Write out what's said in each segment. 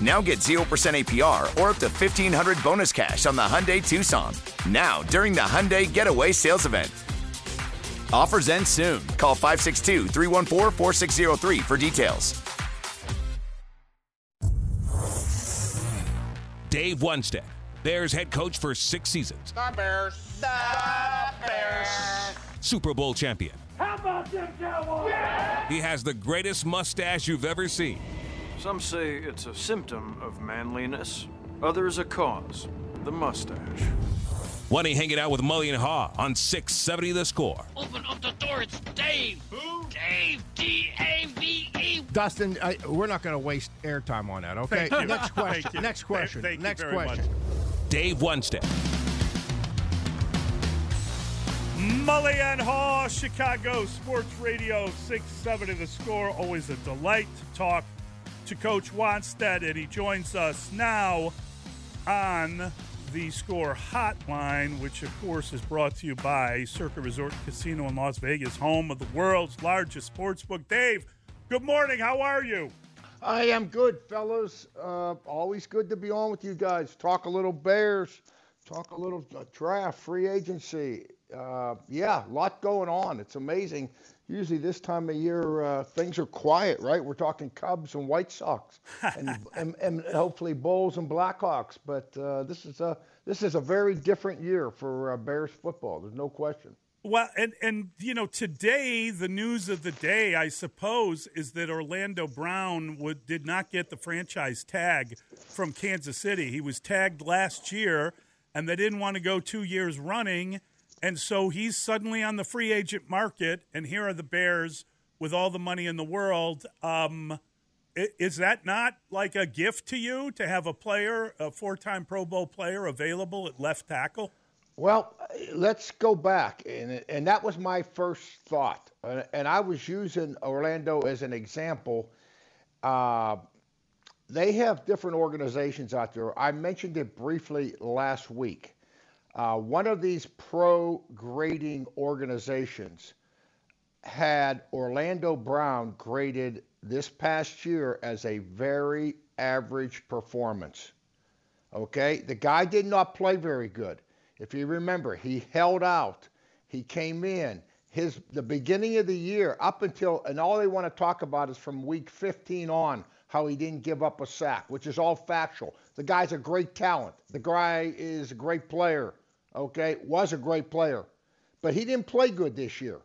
Now get 0% APR or up to $1,500 bonus cash on the Hyundai Tucson. Now, during the Hyundai Getaway Sales Event. Offers end soon. Call 562-314-4603 for details. Dave Wannstedt, Bears head coach for 6 seasons. The Bears. Super Bowl champion. How about them Cowboys? Yeah! He has the greatest mustache you've ever seen. Some say it's a symptom of manliness. Others a cause, the mustache. When he hanging out with Mully and Haugh on 670 The Score. Open up the door, it's Dave. Who? Dave, D-A-V-E. Dustin, we're not going to waste airtime on that, okay? Next question. Thank you very much. Dave Wannstedt. Mully and Haugh, Chicago Sports Radio, 670 The Score. Always a delight to talk to Coach Wannstedt, and he joins us now on the Score Hotline, which, of course, is brought to you by Circa Resort Casino in Las Vegas, home of the world's largest sportsbook. Dave, good morning. How are you? I am good, fellas. Always good to be on with you guys. Talk a little Bears. Talk a little draft, free agency. Yeah, a lot going on. It's amazing. Usually this time of year, things are quiet, right? We're talking Cubs and White Sox, and hopefully Bulls and Blackhawks. But this is a very different year for Bears football. There's no question. Well, and you know, today the news of the day, I suppose, is that Orlando Brown did not get the franchise tag from Kansas City. He was tagged last year, and they didn't want to go 2 years running. And so he's suddenly on the free agent market, and here are the Bears with all the money in the world. Is that not like a gift to you to have a player, a four-time Pro Bowl player, available at left tackle? Well, let's go back, and that was my first thought. And I was using Orlando as an example. They have different organizations out there. I mentioned it briefly last week. One of these pro grading organizations had Orlando Brown graded this past year as a very average performance. Okay? The guy did not play very good. If you remember, he held out. He came in. The beginning of the year up until, and all they want to talk about is from week 15 on, how he didn't give up a sack, which is all factual. The guy's a great talent. The guy is a great player. Okay, was a great player, but he didn't play good this year.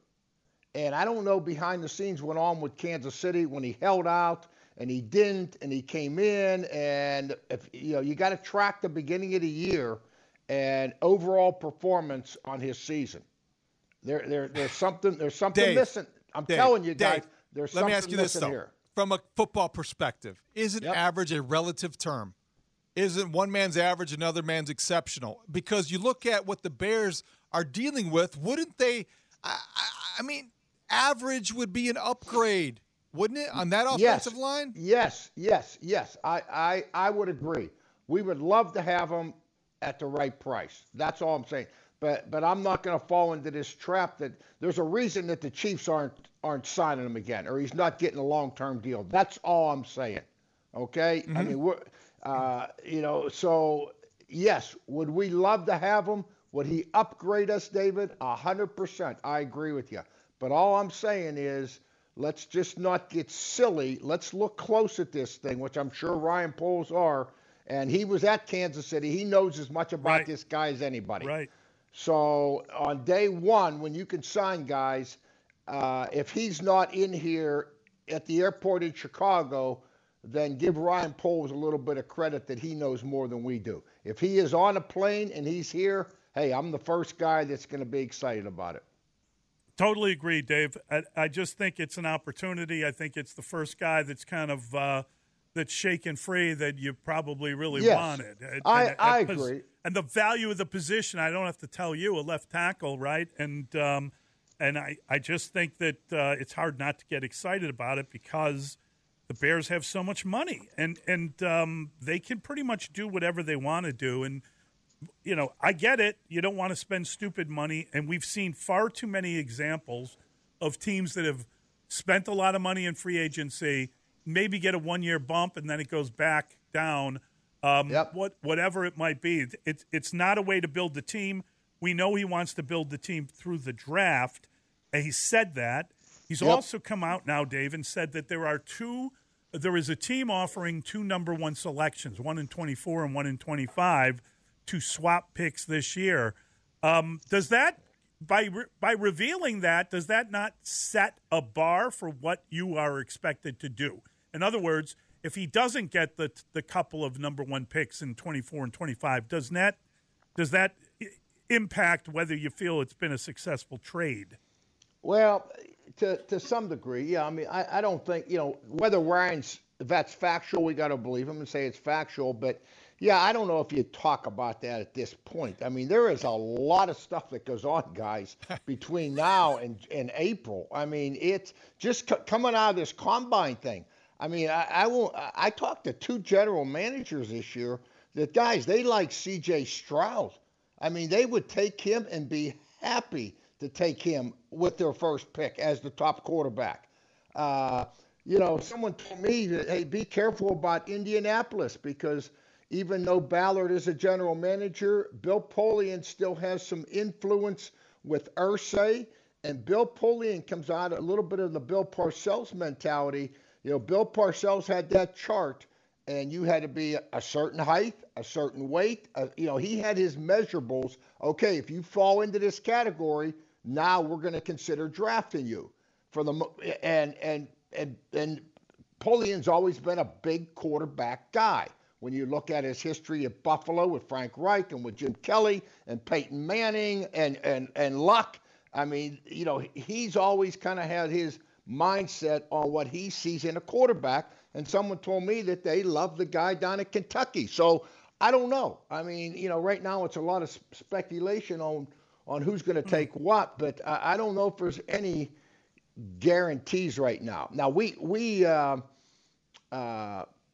And I don't know behind the scenes went on with Kansas City when he held out and he didn't and he came in. And if you know, you got to track the beginning of the year and overall performance on his season. There's something Dave, missing. I'm telling you guys, there's something missing here. Let me ask you this though, from a football perspective, isn't average a relative term? Isn't one man's average another man's exceptional? Because you look at what the Bears are dealing with, wouldn't they? I mean, average would be an upgrade, wouldn't it, on that offensive line? Yes. I would agree. We would love to have them at the right price. That's all I'm saying. But I'm not going to fall into this trap that there's a reason that the Chiefs aren't signing him again, or he's not getting a long-term deal. That's all I'm saying. Okay? Mm-hmm. I mean, we're. So yes, would we love to have him? Would he upgrade us, David? 100%. I agree with you. But all I'm saying is let's just not get silly. Let's look close at this thing, which I'm sure Ryan Poles are. And he was at Kansas City. He knows as much about this guy as anybody. Right. So on day one, when you can sign guys, if he's not in here at the airport in Chicago, then give Ryan Poles a little bit of credit that he knows more than we do. If he is on a plane and he's here, hey, I'm the first guy that's going to be excited about it. Totally agree, Dave. I just think it's an opportunity. I think it's the first guy that's kind of that's shaken free that you probably really wanted. I agree. And the value of the position, I don't have to tell you, a left tackle, right? And I just think that it's hard not to get excited about it because the Bears have so much money, and they can pretty much do whatever they want to do. And, you know, I get it. You don't want to spend stupid money, and we've seen far too many examples of teams that have spent a lot of money in free agency, maybe get a one-year bump, and then it goes back down, whatever it might be. It's not a way to build the team. We know he wants to build the team through the draft, and he said that. He's also come out now, Dave, and said that there is a team offering two number one selections, one in 24 and one in 25, to swap picks this year. Does that, by revealing that, does that not set a bar for what you are expected to do? In other words, if he doesn't get the couple of number one picks in 24 and 25, does that impact whether you feel it's been a successful trade? Well, to some degree, yeah. I mean, I don't think, you know, whether Ryan's, if that's factual, we got to believe him and say it's factual. But, yeah, I don't know if you talk about that at this point. I mean, there is a lot of stuff that goes on, guys, between now and April. I mean, it's just coming out of this combine thing. I mean, I talked to two general managers this year that, guys, they like C.J. Stroud. I mean, they would take him and be happy to take him with their first pick as the top quarterback. You know, someone told me that, hey, be careful about Indianapolis because even though Ballard is a general manager, Bill Polian still has some influence with Irsay, and Bill Polian comes out a little bit of the Bill Parcells mentality. You know, Bill Parcells had that chart, and you had to be a certain height, a certain weight. You know, he had his measurables. Okay, if you fall into this category, now we're going to consider drafting you for the and Polian's always been a big quarterback guy. When you look at his history at Buffalo with Frank Reich and with Jim Kelly and Peyton Manning and Luck, I mean, you know, he's always kind of had his mindset on what he sees in a quarterback. And someone told me that they love the guy down at Kentucky. So I don't know. I mean, you know, right now it's a lot of speculation on who's going to take what, but I don't know if there's any guarantees right now. Now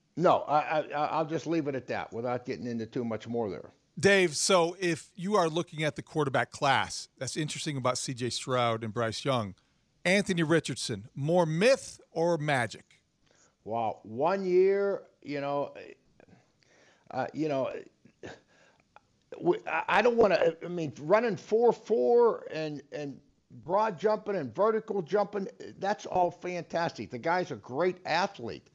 I'll just leave it at that without getting into too much more there. Dave, so if you are looking at the quarterback class, that's interesting about C.J. Stroud and Bryce Young, Anthony Richardson, more myth or magic? Wow, 1 year, I don't want to. I mean, running 4.4 and broad jumping and vertical jumping, that's all fantastic. The guy's a great athlete,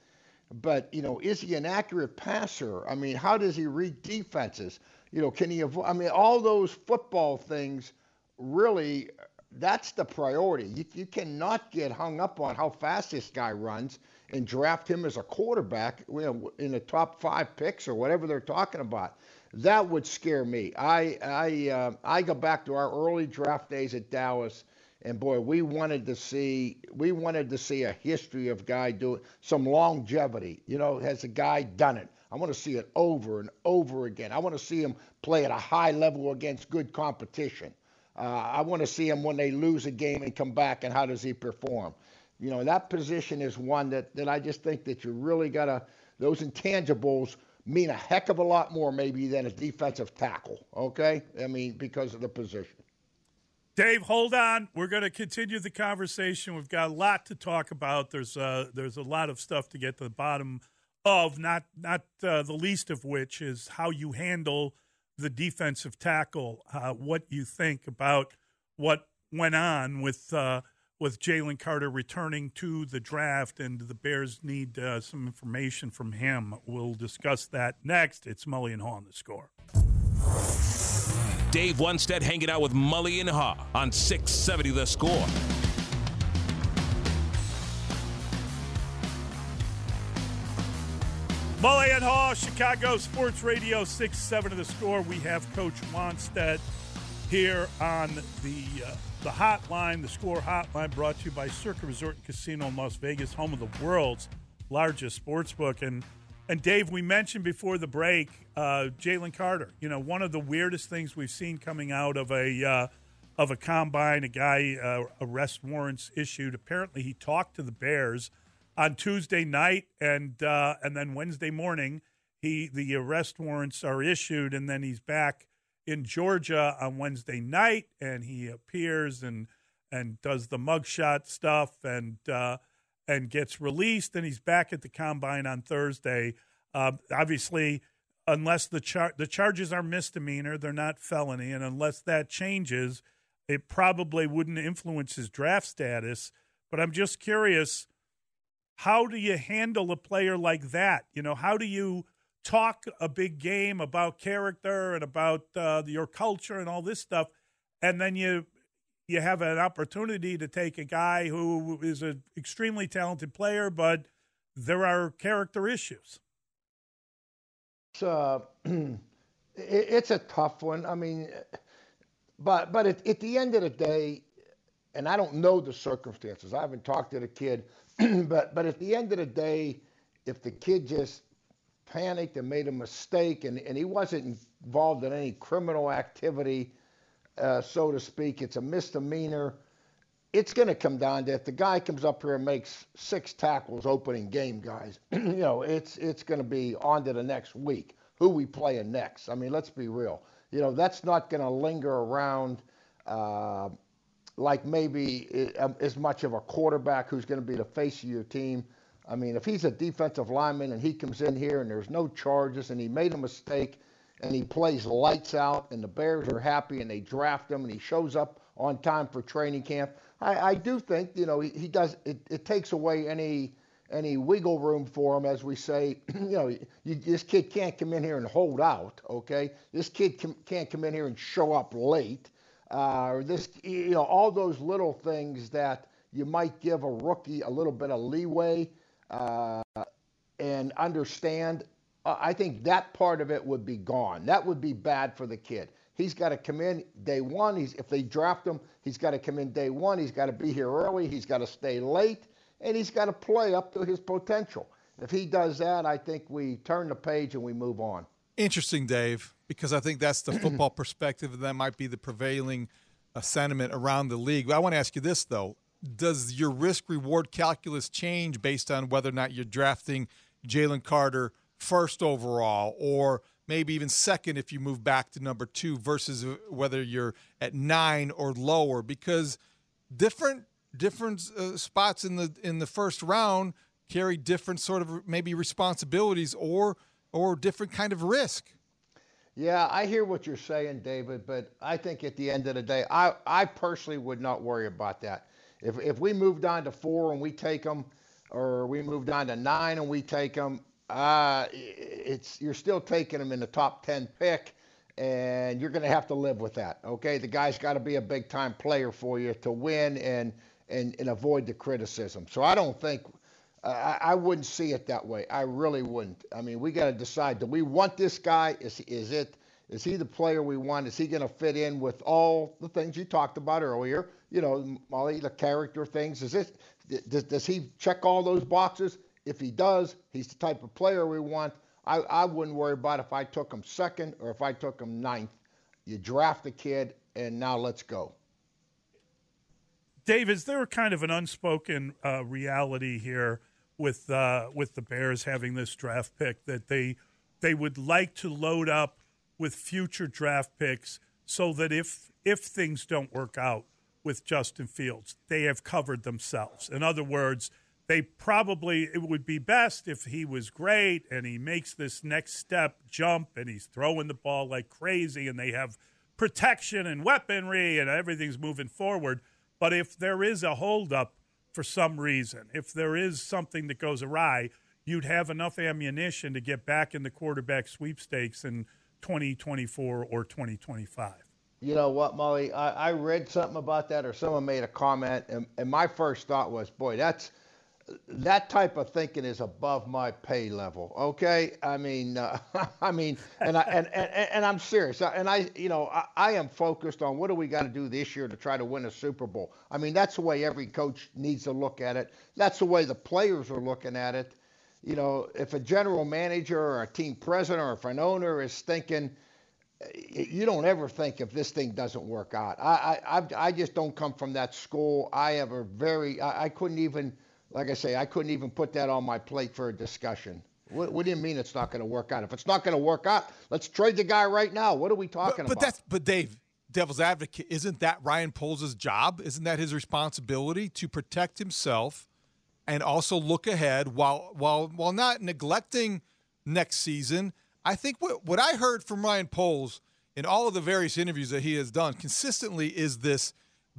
but you know, is he an accurate passer? I mean, how does he read defenses? You know, can he avoid? I mean, all those football things really. That's the priority. You cannot get hung up on how fast this guy runs and draft him as a quarterback, you know, in the top 5 picks or whatever they're talking about. That would scare me. I go back to our early draft days at Dallas, and boy, we wanted to see a history of guy doing some longevity. You know, has a guy done it? I want to see it over and over again. I want to see him play at a high level against good competition. I want to see him when they lose a game and come back, and how does he perform? You know, that position is one that I just think that you really got to – those intangibles mean a heck of a lot more maybe than a defensive tackle, okay? I mean, because of the position. Dave, hold on. We're going to continue the conversation. We've got a lot to talk about. There's a lot of stuff to get to the bottom of, not the least of which is how you handle – the defensive tackle, what you think about what went on with Jalen Carter returning to the draft, and the Bears need some information from him. We'll discuss that next. It's Mully and Haugh on The Score. Dave Wannstedt hanging out with Mully and Haugh on 670 The Score. Mully and Haugh, Chicago Sports Radio 670 The Score. We have Coach Wannstedt here on the hotline, the Score hotline, brought to you by Circa Resort Casino in Las Vegas, home of the world's largest sports book. And Dave, we mentioned before the break, Jalen Carter. You know, one of the weirdest things we've seen coming out of a combine, a guy arrest warrants issued. Apparently, he talked to the Bears on Tuesday night, and then Wednesday morning, the arrest warrants are issued, and then he's back in Georgia on Wednesday night, and he appears and does the mugshot stuff and gets released, and he's back at the combine on Thursday. Obviously, unless the charges are misdemeanor, they're not felony, and unless that changes, it probably wouldn't influence his draft status. But I'm just curious, how do you handle a player like that? You know, how do you talk a big game about character and about your culture and all this stuff, and then you have an opportunity to take a guy who is an extremely talented player, but there are character issues? It's a tough one. I mean, but at the end of the day, and I don't know the circumstances. I haven't talked to the kid. But at the end of the day, if the kid just panicked and made a mistake and he wasn't involved in any criminal activity, so to speak, it's a misdemeanor. It's going to come down to if the guy comes up here and makes 6 tackles opening game, guys, you know, it's going to be on to the next week, who we playing next. I mean, let's be real. You know, that's not going to linger around like maybe as much of a quarterback who's going to be the face of your team. I mean, if he's a defensive lineman and he comes in here and there's no charges and he made a mistake and he plays lights out and the Bears are happy and they draft him and he shows up on time for training camp, I do think, you know, he does. It takes away any wiggle room for him, as we say. You know, this kid can't come in here and hold out, okay? This kid can't come in here and show up late. You know, all those little things that you might give a rookie a little bit of leeway and understand. I think that part of it would be gone. That would be bad for the kid. He's got to come in day one. If they draft him, he's got to come in day one. He's got to be here early. He's got to stay late, and he's got to play up to his potential. If he does that, I think we turn the page and we move on. Interesting, Dave, because I think that's the football perspective, and that might be the prevailing sentiment around the league. I want to ask you this, though. Does your risk-reward calculus change based on whether or not you're drafting Jalen Carter first overall or maybe even second if you move back to number 2 versus whether you're at 9 or lower? Because different spots in the first round carry different sort of maybe responsibilities or different kind of risk. Yeah, I hear what you're saying, David, but I think at the end of the day, I personally would not worry about that. If we move down to 4 and we take them, or we move down to 9 and we take them, you're still taking them in the top 10 pick, and you're going to have to live with that, okay? The guy's got to be a big-time player for you to win and avoid the criticism. So I don't think – I wouldn't see it that way. I really wouldn't. I mean, we got to decide, do we want this guy? Is he the player we want? Is he going to fit in with all the things you talked about earlier? You know, Mully, the character things. Does he check all those boxes? If he does, he's the type of player we want. I wouldn't worry about if I took him second or if I took him 9th. You draft the kid, and now let's go. Dave, is there kind of an unspoken reality here with the Bears having this draft pick that they would like to load up with future draft picks so that if things don't work out with Justin Fields, they have covered themselves? In other words, it would be best if he was great and he makes this next step jump and he's throwing the ball like crazy and they have protection and weaponry and everything's moving forward. But if there is a holdup for some reason, if there is something that goes awry, you'd have enough ammunition to get back in the quarterback sweepstakes in 2024 or 2025. You know what, Mully? I read something about that, or someone made a comment, and my first thought was, boy, that's that type of thinking is above my pay level. Okay, I mean, and I'm serious. And I am focused on what do we got to do this year to try to win a Super Bowl. I mean, that's the way every coach needs to look at it. That's the way the players are looking at it. You know, if a general manager or a team president or if an owner is thinking, you don't ever think if this thing doesn't work out. I just don't come from that school. I have a very, I couldn't even, like I say, I couldn't even put that on my plate for a discussion. What do you mean it's not going to work out? If it's not going to work out, let's trade the guy right now. What are we talking about? But Dave, devil's advocate, isn't that Ryan Poles' job? Isn't that his responsibility to protect himself and also look ahead while not neglecting next season? I think what I heard from Ryan Poles in all of the various interviews that he has done consistently is this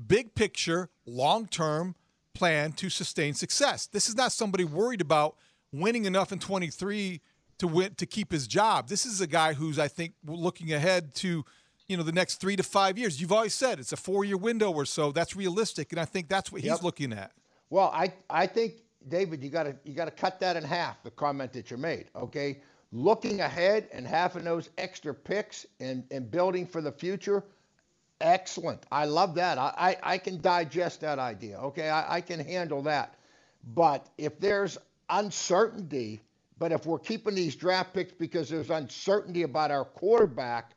big picture, long-term plan to sustain success. This is not somebody worried about winning enough in 23 to keep his job. This is a guy who's, I think, looking ahead to, you know, the next 3 to 5 years. You've always said it's a 4-year window or so. That's realistic, and I think that's what he's looking at. Well, I think, David, you got to cut that in half, the comment that you made, okay? Looking ahead and having those extra picks and building for the future, excellent. I love that. I can digest that idea, okay? I can handle that. But if there's uncertainty, but if we're keeping these draft picks because there's uncertainty about our quarterback,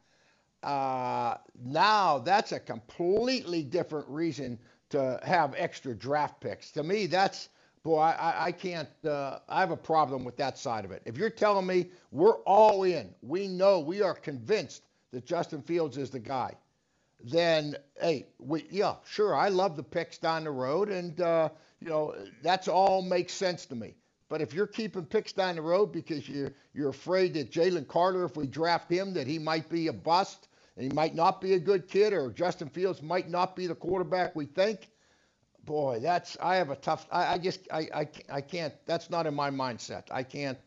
now that's a completely different reason to have extra draft picks. To me, that's... Boy, I can't, I have a problem with that side of it. If you're telling me we're all in, we know, we are convinced that Justin Fields is the guy, then, hey, yeah, sure, I love the picks down the road, and, you know, that's all makes sense to me. But if you're keeping picks down the road because you're afraid that Jalen Carter, if we draft him, that he might be a bust and he might not be a good kid, or Justin Fields might not be the quarterback we think, boy, that's, I have a tough, I can't, that's not in my mindset. I can't,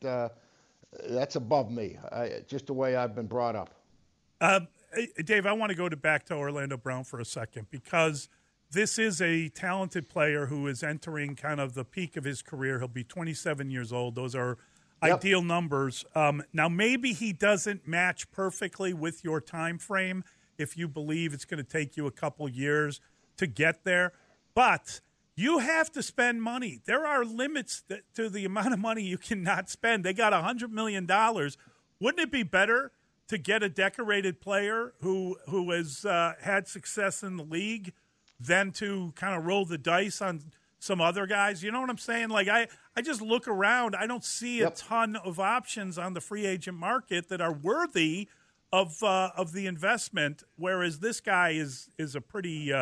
that's above me, just the way I've been brought up. Dave, I want to go back to Orlando Brown for a second, because this is a talented player who is entering kind of the peak of his career. He'll be 27 years old. Those are ideal numbers. Now, maybe he doesn't match perfectly with your time frame if you believe it's going to take you a couple years to get there. But you have to spend money. There are limits to the amount of money you cannot spend. They got $100 million. Wouldn't it be better to get a decorated player who has had success in the league than to kind of roll the dice on some other guys? You know what I'm saying? Like, I just look around. I don't see a ton of options on the free agent market that are worthy of the investment, whereas this guy is a pretty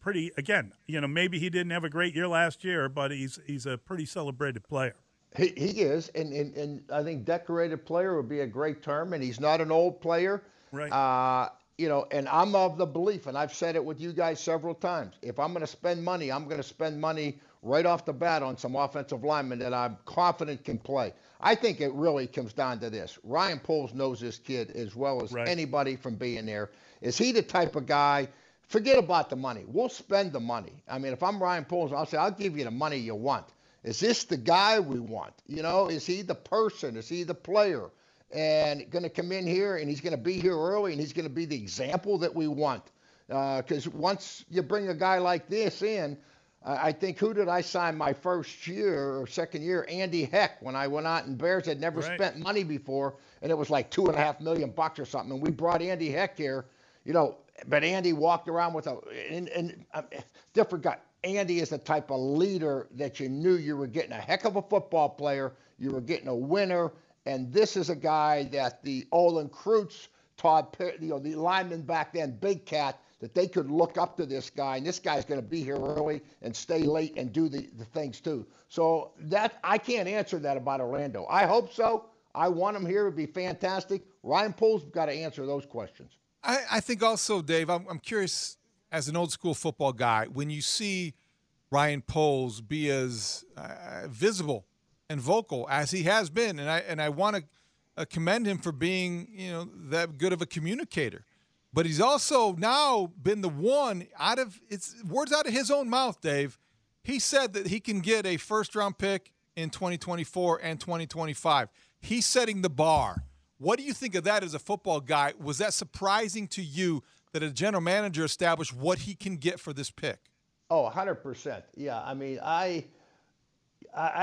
pretty, again, you know, maybe he didn't have a great year last year, but he's a pretty celebrated player. He is, and I think decorated player would be a great term, and he's not an old player. Right. You know, and I'm of the belief, and I've said it with you guys several times, if I'm going to spend money, I'm going to spend money right off the bat on some offensive linemen that I'm confident can play. I think it really comes down to this. Ryan Poles knows this kid as well as anybody from being there. Is he the type of guy... Forget about the money. We'll spend the money. I mean, if I'm Ryan Poles, I'll say, I'll give you the money you want. Is this the guy we want? You know, is he the person? Is he the player? And going to come in here, and he's going to be here early, and he's going to be the example that we want. Because once you bring a guy like this in, I think, who did I sign my first year or second year? Andy Heck, when I went out in Bears. I'd never spent money before, and it was like $2.5 million or something. And we brought Andy Heck here, you know. But Andy walked around with a different guy. Andy is the type of leader that you knew you were getting a heck of a football player. You were getting a winner. And this is a guy that the Olin Krutz, Todd Pitt, you know, the lineman back then, Big Cat, that they could look up to this guy. And this guy's going to be here early and stay late and do the things too. So that I can't answer that about Orlando. I hope so. I want him here. It would be fantastic. Ryan Poles has got to answer those questions. I think also, Dave, I'm curious, as an old-school football guy, when you see Ryan Poles be as visible and vocal as he has been, and I want to commend him for being, you know, that good of a communicator. But he's also now been the one out of his own mouth, Dave, He said that he can get a first-round pick in 2024 and 2025. He's setting the bar. What do you think of that as a football guy? Was that surprising to you that a general manager established what he can get for this pick? Oh, 100%. Yeah, I mean, I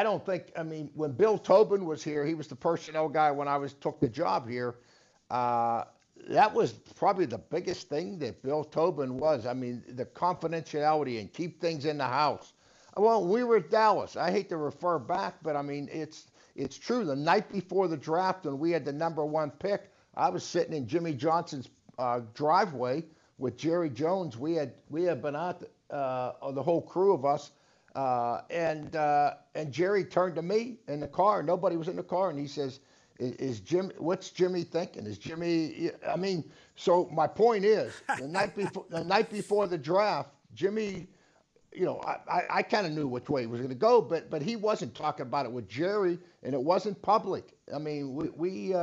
don't think, I mean, when Bill Tobin was here, he was the personnel guy when I took the job here. That was probably the biggest thing that Bill Tobin was. I mean, the confidentiality and keep things in the house. Well, we were at Dallas. I hate to refer back, but I mean, it's true. The night before the draft, when we had the #1 pick, I was sitting in Jimmy Johnson's driveway with Jerry Jones. We had been out, the whole crew of us, and Jerry turned to me in the car. Nobody was in the car, and he says, what's Jimmy thinking? I mean, so my point is, the night before the draft, Jimmy, you know, I kind of knew which way he was going to go, but he wasn't talking about it with Jerry, and it wasn't public. I mean, we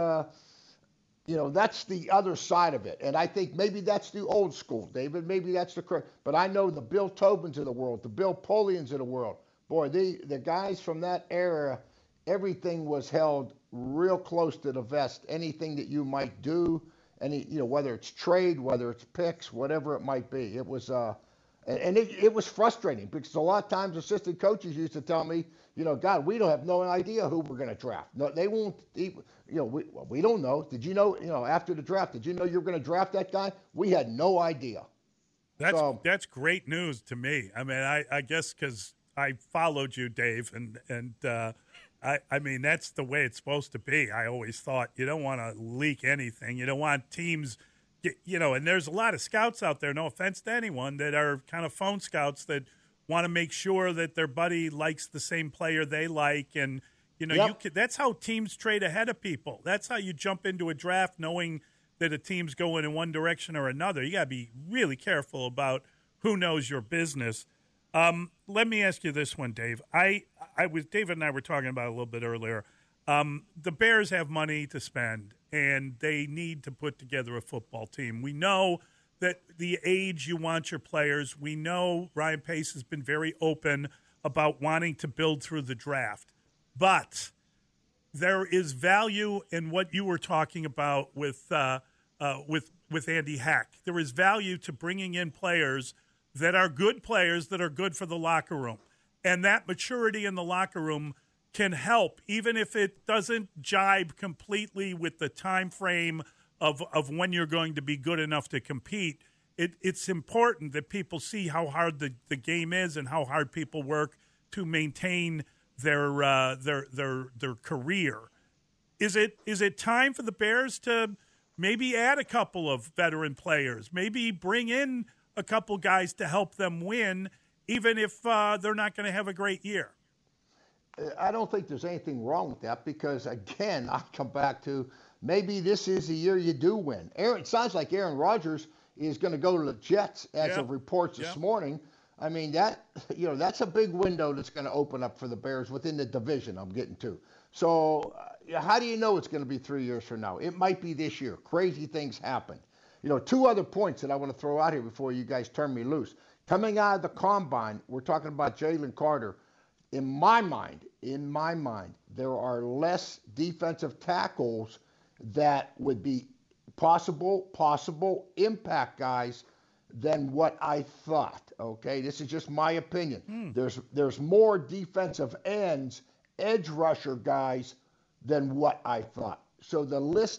you know, that's the other side of it, and I think maybe that's the old school, David. Maybe that's the correct. But I know the Bill Tobins of the world, the Bill Polians of the world. Boy, the guys from that era, everything was held real close to the vest. Anything that you might do, you know, whether it's trade, whether it's picks, whatever it might be, it was. And it was frustrating because a lot of times assistant coaches used to tell me, you know, God, we don't have no idea who we're going to draft. No, they won't. You know, we don't know. Did you know? You know, after the draft, did you know you were going to draft that guy? We had no idea. That's great news to me. I mean, I guess because I followed you, Dave, and I mean that's the way it's supposed to be. I always thought you don't want to leak anything. You don't want teams. You know, and there's a lot of scouts out there, no offense to anyone, that are kind of phone scouts that want to make sure that their buddy likes the same player they like. And, you know, yep. That's how teams trade ahead of people. That's how you jump into a draft knowing that a team's going in one direction or another. You got to be really careful about who knows your business. Let me ask you this one, Dave. David and I were talking about it a little bit earlier. The Bears have money to spend, and they need to put together a football team. We know that the age you want your players. We know Ryan Pace has been very open about wanting to build through the draft. But there is value in what you were talking about with Andy Heck. There is value to bringing in players that are good players that are good for the locker room. And that maturity in the locker room can help, even if it doesn't jibe completely with the time frame of when you're going to be good enough to compete. It's important that people see how hard the game is and how hard people work to maintain their career. Is it time for the Bears to maybe add a couple of veteran players, maybe bring in a couple guys to help them win, even if they're not going to have a great year? I don't think there's anything wrong with that because, again, I'll come back to maybe this is the year you do win. It sounds like Aaron Rodgers is going to go to the Jets as of reports this morning. I mean, that's a big window that's going to open up for the Bears within the division I'm getting to. So how do you know it's going to be 3 years from now? It might be this year. Crazy things happen. You know, two other points that I want to throw out here before you guys turn me loose. Coming out of the combine, we're talking about Jalen Carter. In my mind, there are less defensive tackles that would be possible impact guys than what I thought. Okay, this is just my opinion. There's more defensive ends, edge rusher guys than what I thought. So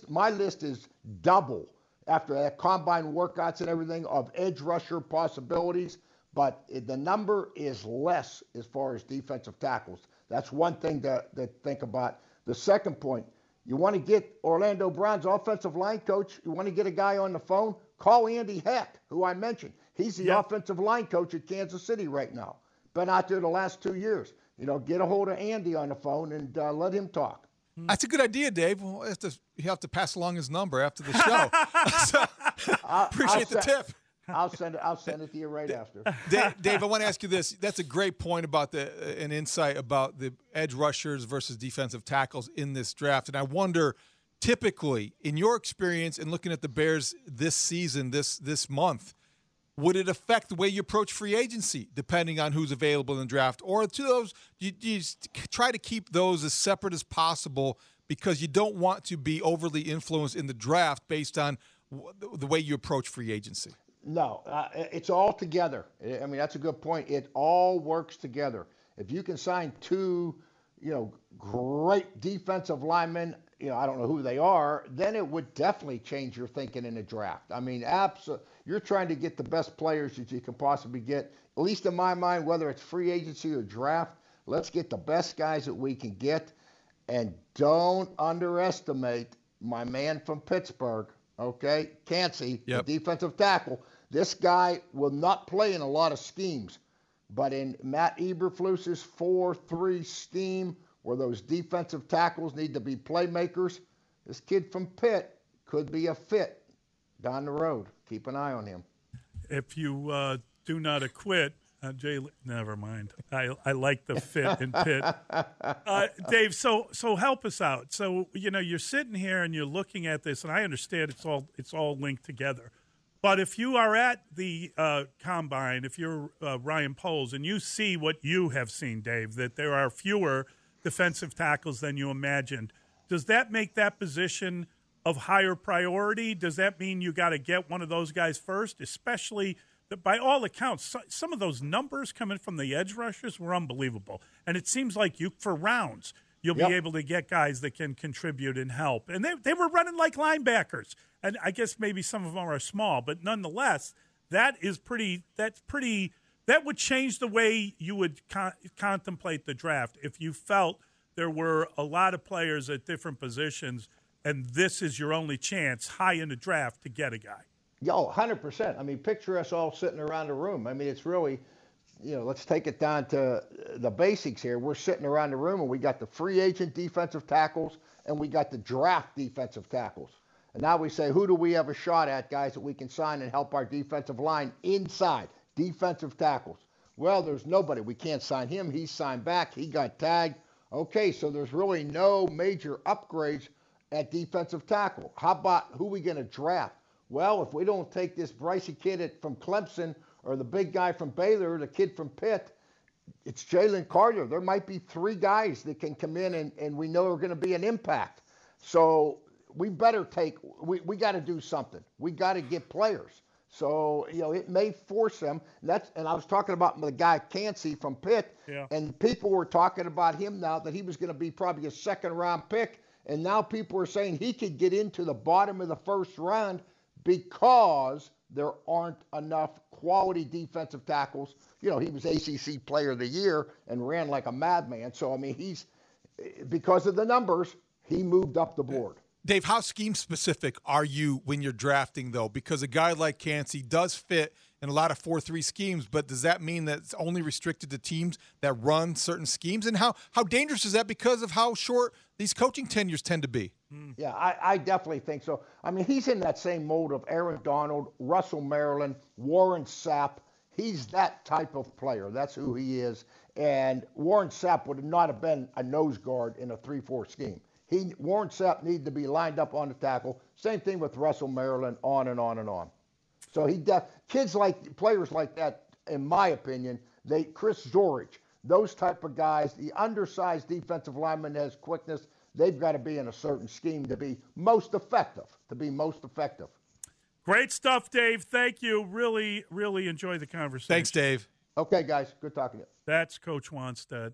my list is double after that combine workouts and everything of edge rusher possibilities. But the number is less as far as defensive tackles. That's one thing to think about. The second point, you want to get Orlando Brown's offensive line coach, you want to get a guy on the phone, call Andy Heck, who I mentioned. He's the offensive line coach at Kansas City right now. Been out there the last 2 years. You know, get a hold of Andy on the phone and let him talk. That's a good idea, Dave. We'll you have to pass along his number after the show. So, appreciate the tip. I'll send it to you right after. Dave, I want to ask you this. That's a great point about an insight about the edge rushers versus defensive tackles in this draft. And I wonder, typically, in your experience and looking at the Bears this season, this month, Would it affect the way you approach free agency, depending on who's available in the draft? Or to those, you try to keep those as separate as possible because you don't want to be overly influenced in the draft based on the way you approach free agency? No, it's all together. I mean, that's a good point. It all works together. If you can sign two, great defensive linemen, I don't know who they are, then it would definitely change your thinking in the draft. I mean, you're trying to get the best players that you can possibly get, at least in my mind, whether it's free agency or draft. Let's get the best guys that we can get. And don't underestimate my man from Pittsburgh, okay, Kancey, yep, the defensive tackle. This guy will not play in a lot of schemes, but in Matt Eberflus's 4-3 scheme, where those defensive tackles need to be playmakers, this kid from Pitt could be a fit down the road. Keep an eye on him. If you do not acquit, never mind. I like the fit in Pitt. Dave, so help us out. So, you're sitting here and you're looking at this, and I understand it's all linked together. But if you are at the Combine, if you're Ryan Poles, and you see what you have seen, Dave, that there are fewer defensive tackles than you imagined, does that make that position of higher priority? Does that mean you got to get one of those guys first, especially that by all accounts, some of those numbers coming from the edge rushers were unbelievable. And it seems like for rounds, you'll be able to get guys that can contribute and help. And they were running like linebackers. And I guess maybe some of them are small, but nonetheless, that would change the way you would contemplate the draft if you felt there were a lot of players at different positions and this is your only chance high in the draft to get a guy. Yo, 100%. I mean, picture us all sitting around the room. I mean, it's really, let's take it down to the basics here. We're sitting around the room and we got the free agent defensive tackles and we got the draft defensive tackles. And now we say, who do we have a shot at, guys, that we can sign and help our defensive line inside? Defensive tackles. Well, there's nobody. We can't sign him. He signed back. He got tagged. Okay, so there's really no major upgrades at defensive tackle. How about who we going to draft? Well, if we don't take this Brycey kid from Clemson or the big guy from Baylor, the kid from Pitt, it's Jalen Carter. There might be three guys that can come in and we know are going to be an impact. So we better we got to do something. We got to get players. So, it may force them. And I was talking about the guy Kancey from Pitt, and people were talking about him now that he was going to be probably a second-round pick, and now people are saying he could get into the bottom of the first round because there aren't enough quality defensive tackles. He was ACC Player of the Year and ran like a madman. So, I mean, because of the numbers, he moved up the board. Dave, how scheme-specific are you when you're drafting, though? Because a guy like Kancey does fit in a lot of 4-3 schemes, but does that mean that it's only restricted to teams that run certain schemes? And how dangerous is that because of how short these coaching tenures tend to be? Yeah, I definitely think so. I mean, he's in that same mold of Aaron Donald, Russell Maryland, Warren Sapp. He's that type of player. That's who he is. And Warren Sapp would not have been a nose guard in a 3-4 scheme. Warren Sapp needed to be lined up on the tackle. Same thing with Russell Maryland, on and on and on. So players like that, in my opinion, Chris Zorich, those type of guys, the undersized defensive lineman that has quickness, they've got to be in a certain scheme to be most effective, Great stuff, Dave. Thank you. Really, really enjoy the conversation. Thanks, Dave. Okay, guys. Good talking to you. That's Coach Wannstedt.